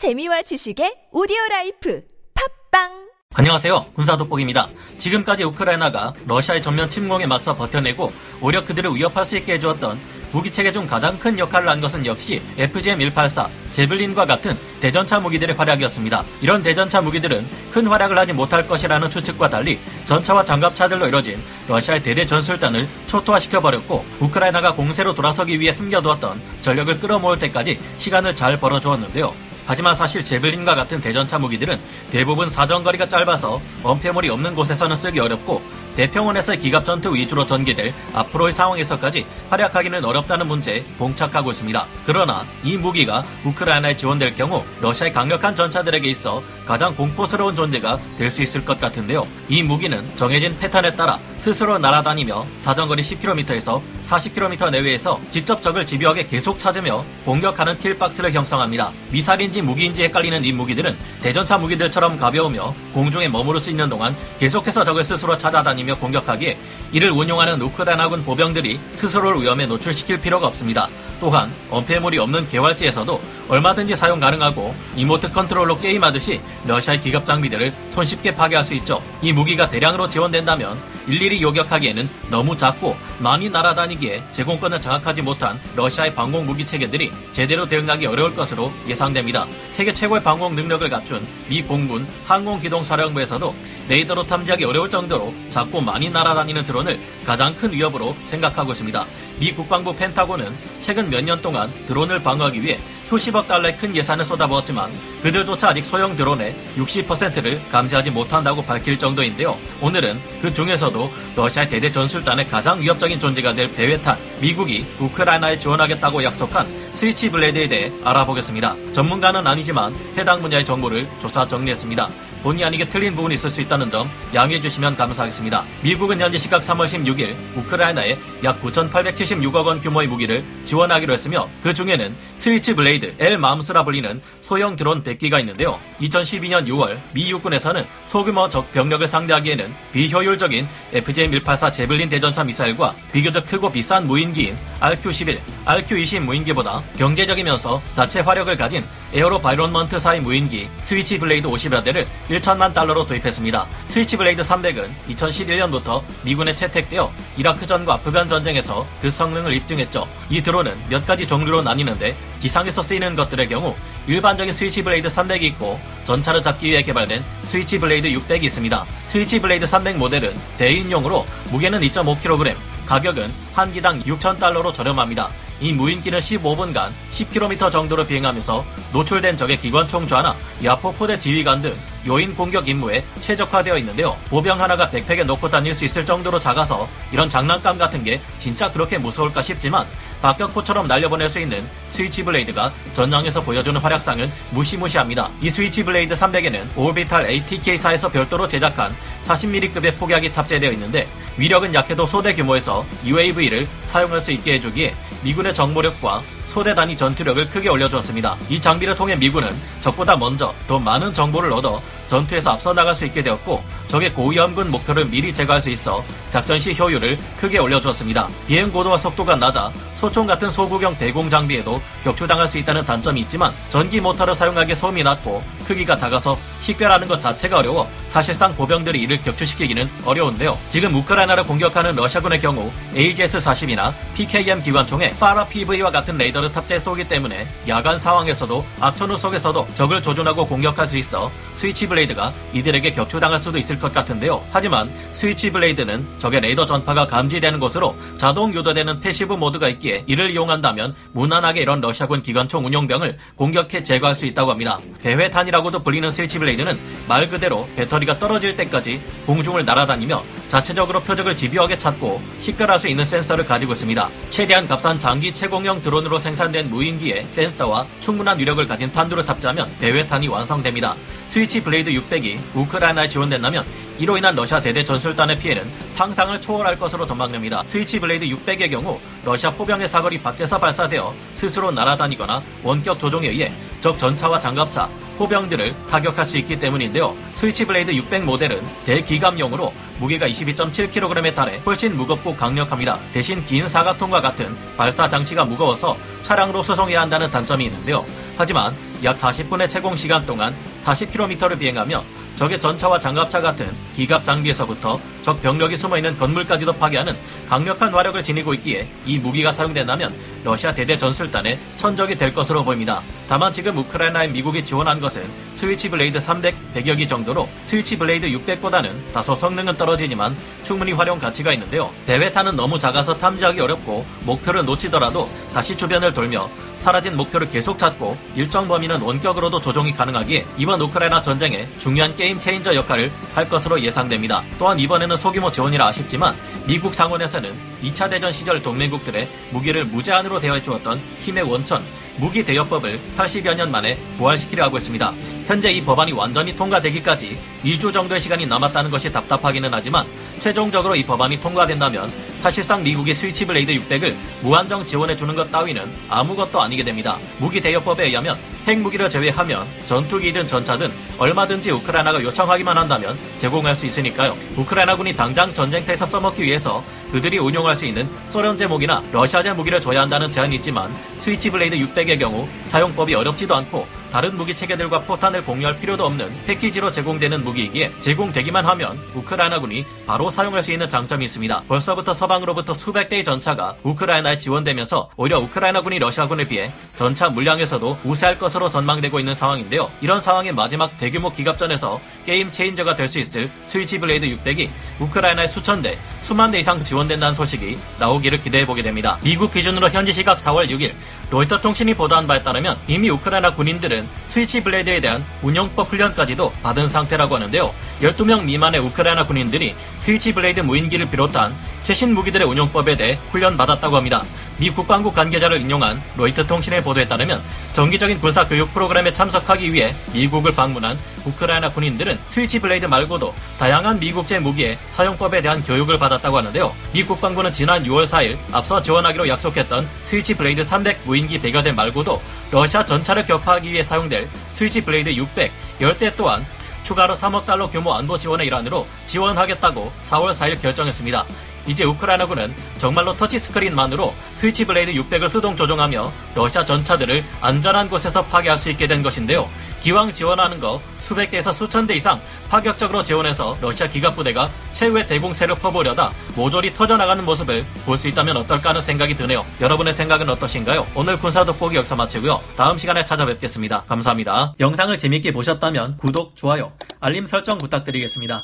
재미와 지식의 오디오라이프 팝빵! 안녕하세요. 군사돋보기입니다. 지금까지 우크라이나가 러시아의 전면 침공에 맞서 버텨내고 오히려 그들을 위협할 수 있게 해주었던 무기체계 중 가장 큰 역할을 한 것은 역시 FGM-184, 제블린과 같은 대전차 무기들의 활약이었습니다. 이런 대전차 무기들은 큰 활약을 하지 못할 것이라는 추측과 달리 전차와 장갑차들로 이뤄진 러시아의 대대 전술단을 초토화시켜버렸고 우크라이나가 공세로 돌아서기 위해 숨겨두었던 전력을 끌어모을 때까지 시간을 잘 벌어주었는데요. 하지만 사실 제블린과 같은 대전차 무기들은 대부분 사정거리가 짧아서 엄폐물이 없는 곳에서는 쓰기 어렵고 대평원에서의 기갑전투 위주로 전개될 앞으로의 상황에서까지 활약하기는 어렵다는 문제에 봉착하고 있습니다. 그러나 이 무기가 우크라이나에 지원될 경우 러시아의 강력한 전차들에게 있어 가장 공포스러운 존재가 될 수 있을 것 같은데요. 이 무기는 정해진 패턴에 따라 스스로 날아다니며 사정거리 10km에서 40km 내외에서 직접 적을 집요하게 계속 찾으며 공격하는 킬박스를 형성합니다. 미사일인지 무기인지 헷갈리는 이 무기들은 대전차 무기들처럼 가벼우며 공중에 머무를 수 있는 동안 계속해서 적을 스스로 찾아다니 이며 공격하기에 이를 운용하는 우크라이나군 보병들이 스스로를 위험에 노출시킬 필요가 없습니다. 또한 엄폐물이 없는 개활지에서도 얼마든지 사용 가능하고 이모트 컨트롤로 게임하듯이 러시아의 기갑 장비들을 손쉽게 파괴할 수 있죠. 이 무기가 대량으로 지원된다면 일일이 요격하기에는 너무 작고 많이 날아다니기에 제공권을 장악하지 못한 러시아의 방공 무기 체계들이 제대로 대응하기 어려울 것으로 예상됩니다. 세계 최고의 방공 능력을 갖춘 미 공군 항공기동사령부에서도 레이더로 탐지하기 어려울 정도로 작고 많이 날아다니는 드론을 가장 큰 위협으로 생각하고 있습니다. 미 국방부 펜타곤은 최근 몇 년 동안 드론을 방어하기 위해 수십억 달러의 큰 예산을 쏟아부었지만 그들조차 아직 소형 드론의 60%를 감지하지 못한다고 밝힐 정도인데요. 오늘은 그 중에서도 러시아의 대대 전술단의 가장 위협적인 존재가 될 배회탄, 미국이 우크라이나에 지원하겠다고 약속한 스위치 블레이드에 대해 알아보겠습니다. 전문가는 아니지만 해당 분야의 정보를 조사 정리했습니다. 본의 아니게 틀린 부분이 있을 수 있다는 점 양해해 주시면 감사하겠습니다. 미국은 현지 시각 3월 16일 우크라이나에 약 9,876억 원 규모의 무기를 지원하기로 했으며 그 중에는 스위치 블레이드, 엘마음스라 불리는 소형 드론 100기가 있는데요. 2012년 6월 미 육군에서는 소규모 적 병력을 상대하기에는 비효율적인 FGM-184 제블린 대전차 미사일과 비교적 크고 비싼 무인기인 RQ-11, RQ-20 무인기보다 경제적이면서 자체 화력을 가진 에어로바이론먼트사의 무인기 스위치 블레이드 50여 대를 1천만 달러로 도입했습니다. 스위치 블레이드 300은 2011년부터 미군에 채택되어 이라크전과 아프간 전쟁에서 그 성능을 입증했죠. 이 드론은 몇 가지 종류로 나뉘는데 기상에서 쓰이는 것들의 경우 일반적인 스위치 블레이드 300이 있고 전차를 잡기 위해 개발된 스위치 블레이드 600이 있습니다. 스위치 블레이드 300 모델은 대인용으로 무게는 2.5kg, 가격은 한 기당 6,000달러로 저렴합니다. 이 무인기는 15분간 10km 정도로 비행하면서 노출된 적의 기관총주하나 야포포대 지휘관 등 요인 공격 임무에 최적화되어 있는데요. 보병 하나가 백팩에 넣고 다닐 수 있을 정도로 작아서 이런 장난감 같은 게 진짜 그렇게 무서울까 싶지만 박격포처럼 날려보낼 수 있는 스위치 블레이드가 전장에서 보여주는 활약상은 무시무시합니다. 이 스위치 블레이드 300에는 오비탈 ATK사에서 별도로 제작한 40mm급의 폭약이 탑재되어 있는데 위력은 약해도 소대 규모에서 UAV를 사용할 수 있게 해주기에 미군의 정보력과 소대 단위 전투력을 크게 올려주었습니다. 이 장비를 통해 미군은 적보다 먼저 더 많은 정보를 얻어 전투에서 앞서 나갈 수 있게 되었고 적의 고위험군 목표를 미리 제거할 수 있어 작전 시 효율을 크게 올려주었습니다. 비행 고도와 속도가 낮아 소총 같은 소구경 대공 장비에도 격추당할 수 있다는 단점이 있지만 전기 모터를 사용하기에 소음이 낮고 크기가 작아서 식별하는 것 자체가 어려워 사실상 보병들이 이를 격추시키기는 어려운데요. 지금 우크라이나를 공격하는 러시아군의 경우 AGS-40이나 PKM 기관총에 파라 PV와 같은 레이더를 탑재해 쏘기 때문에 야간 상황에서도 악천후 속에서도 적을 조준하고 공격할 수 있어 스위치 블레이드가 이들에게 격추당할 수도 있을 것 같은데요. 하지만 스위치 블레이드는 적의 레이더 전파가 감지되는 것으로 자동 유도되는 패시브 모드가 있기에 이를 이용한다면 무난하게 이런 러시아군 기관총 운용병을 공격해 제거할 수 있다고 합니다. 배회탄이라고도 불리는 스위치 블레이드는 말 그대로 배터리가 떨어질 때까지 공중을 날아다니며 자체적으로 표적을 집요하게 찾고 식별할 수 있는 센서를 가지고 있습니다. 최대한 값싼 장기 채공용 드론으로 생산된 무인기에 센서와 충분한 위력을 가진 탄두를 탑재하면 배회탄이 완성됩니다. 스위치 블레이드 600이 우크라이나에 지원된다면 이로 인한 러시아 대대 전술단의 피해는 상상을 초월할 것으로 전망됩니다. 스위치 블레이드 600의 경우 러시아 포병의 사거리 밖에서 발사되어 스스로 날아다니거나 원격 조종에 의해 적 전차와 장갑차, 포병들을 타격할 수 있기 때문인데요. 스위치 블레이드 600 모델은 대기갑용으로 무게가 22.7kg에 달해 훨씬 무겁고 강력합니다. 대신 긴 사각통과 같은 발사 장치가 무거워서 차량으로 수송해야 한다는 단점이 있는데요. 하지만 약 40분의 채공시간 동안 40km를 비행하며 적의 전차와 장갑차 같은 기갑 장비에서부터 적 병력이 숨어있는 건물까지도 파괴하는 강력한 화력을 지니고 있기에 이 무기가 사용된다면 러시아 대대 전술단의 천적이 될 것으로 보입니다. 다만 지금 우크라이나에 미국이 지원한 것은 스위치블레이드 300, 100여기 정도로 스위치블레이드 600보다는 다소 성능은 떨어지지만 충분히 활용 가치가 있는데요. 대회탄은 너무 작아서 탐지하기 어렵고 목표를 놓치더라도 다시 주변을 돌며 사라진 목표를 계속 찾고 일정 범위는 원격으로도 조종이 가능하기에 이번 우크라이나 전쟁에 중요한 게임 체인저 역할을 할 것으로 예상됩니다. 또한 이번에는 소규모 지원이라 아쉽지만 미국 상원에서는 2차 대전 시절 동맹국들의 무기를 무제한으로 대여해주었던 힘의 원천, 무기 대여법을 80여 년 만에 부활시키려 하고 있습니다. 현재 이 법안이 완전히 통과되기까지 2주 정도의 시간이 남았다는 것이 답답하기는 하지만 최종적으로 이 법안이 통과된다면 사실상 미국이 스위치블레이드 600을 무한정 지원해주는 것 따위는 아무것도 아니게 됩니다. 무기 대여법에 의하면 핵무기를 제외하면 전투기든 전차든 얼마든지 우크라이나가 요청하기만 한다면 제공할 수 있으니까요. 우크라이나군이 당장 전쟁터에서 써먹기 위해서 그들이 운용할 수 있는 소련제 무기나 러시아제 무기를 줘야 한다는 제한이 있지만 스위치블레이드 600의 경우 사용법이 어렵지도 않고 다른 무기체계들과 포탄을 공유할 필요도 없는 패키지로 제공되는 무기이기에 제공되기만 하면 우크라이나군이 바로 사용할 수 있는 장점이 있습니다. 벌써부터 서방으로부터 수백 대의 전차가 우크라이나에 지원되면서 오히려 우크라이나군이 러시아군에 비해 전차 물량에서도 우세할 것으로 전망되고 있는 상황인데요. 이런 상황의 마지막 대규모 기갑전에서 게임 체인저가 될 수 있을 스위치블레이드 600이 우크라이나에 수천 대, 수만 대 이상 지원된다는 소식이 나오기를 기대해보게 됩니다. 미국 기준으로 현지 시각 4월 6일 로이터 통신이 보도한 바에 따르면 이미 우크라이나 군인들은 스위치 블레이드에 대한 운영법 훈련까지도 받은 상태라고 하는데요. 12명 미만의 우크라이나 군인들이 스위치 블레이드 무인기를 비롯한 최신 무기들의 운용법에 대해 훈련받았다고 합니다. 미 국방부 관계자를 인용한 로이터 통신의 보도에 따르면 정기적인 군사 교육 프로그램에 참석하기 위해 미국을 방문한 우크라이나 군인들은 스위치 블레이드 말고도 다양한 미국제 무기의 사용법에 대한 교육을 받았다고 하는데요. 미 국방부는 지난 6월 4일 앞서 지원하기로 약속했던 스위치 블레이드 300 무인기 100여 대 말고도 러시아 전차를 격파하기 위해 사용될 스위치 블레이드 600 10대 또한 추가로 3억 달러 규모 안보 지원의 일환으로 지원하겠다고 4월 4일 결정했습니다. 이제 우크라이나군은 정말로 터치스크린만으로 스위치블레이드 600을 수동 조종하며 러시아 전차들을 안전한 곳에서 파괴할 수 있게 된 것인데요. 기왕 지원하는 거 수백 대에서 수천 대 이상 파격적으로 지원해서 러시아 기갑부대가 최후의 대공세를 퍼보려다 모조리 터져나가는 모습을 볼 수 있다면 어떨까 하는 생각이 드네요. 여러분의 생각은 어떠신가요? 오늘 군사 돋보기 여기서 마치고요. 다음 시간에 찾아뵙겠습니다. 감사합니다. 영상을 재밌게 보셨다면 구독, 좋아요, 알림 설정 부탁드리겠습니다.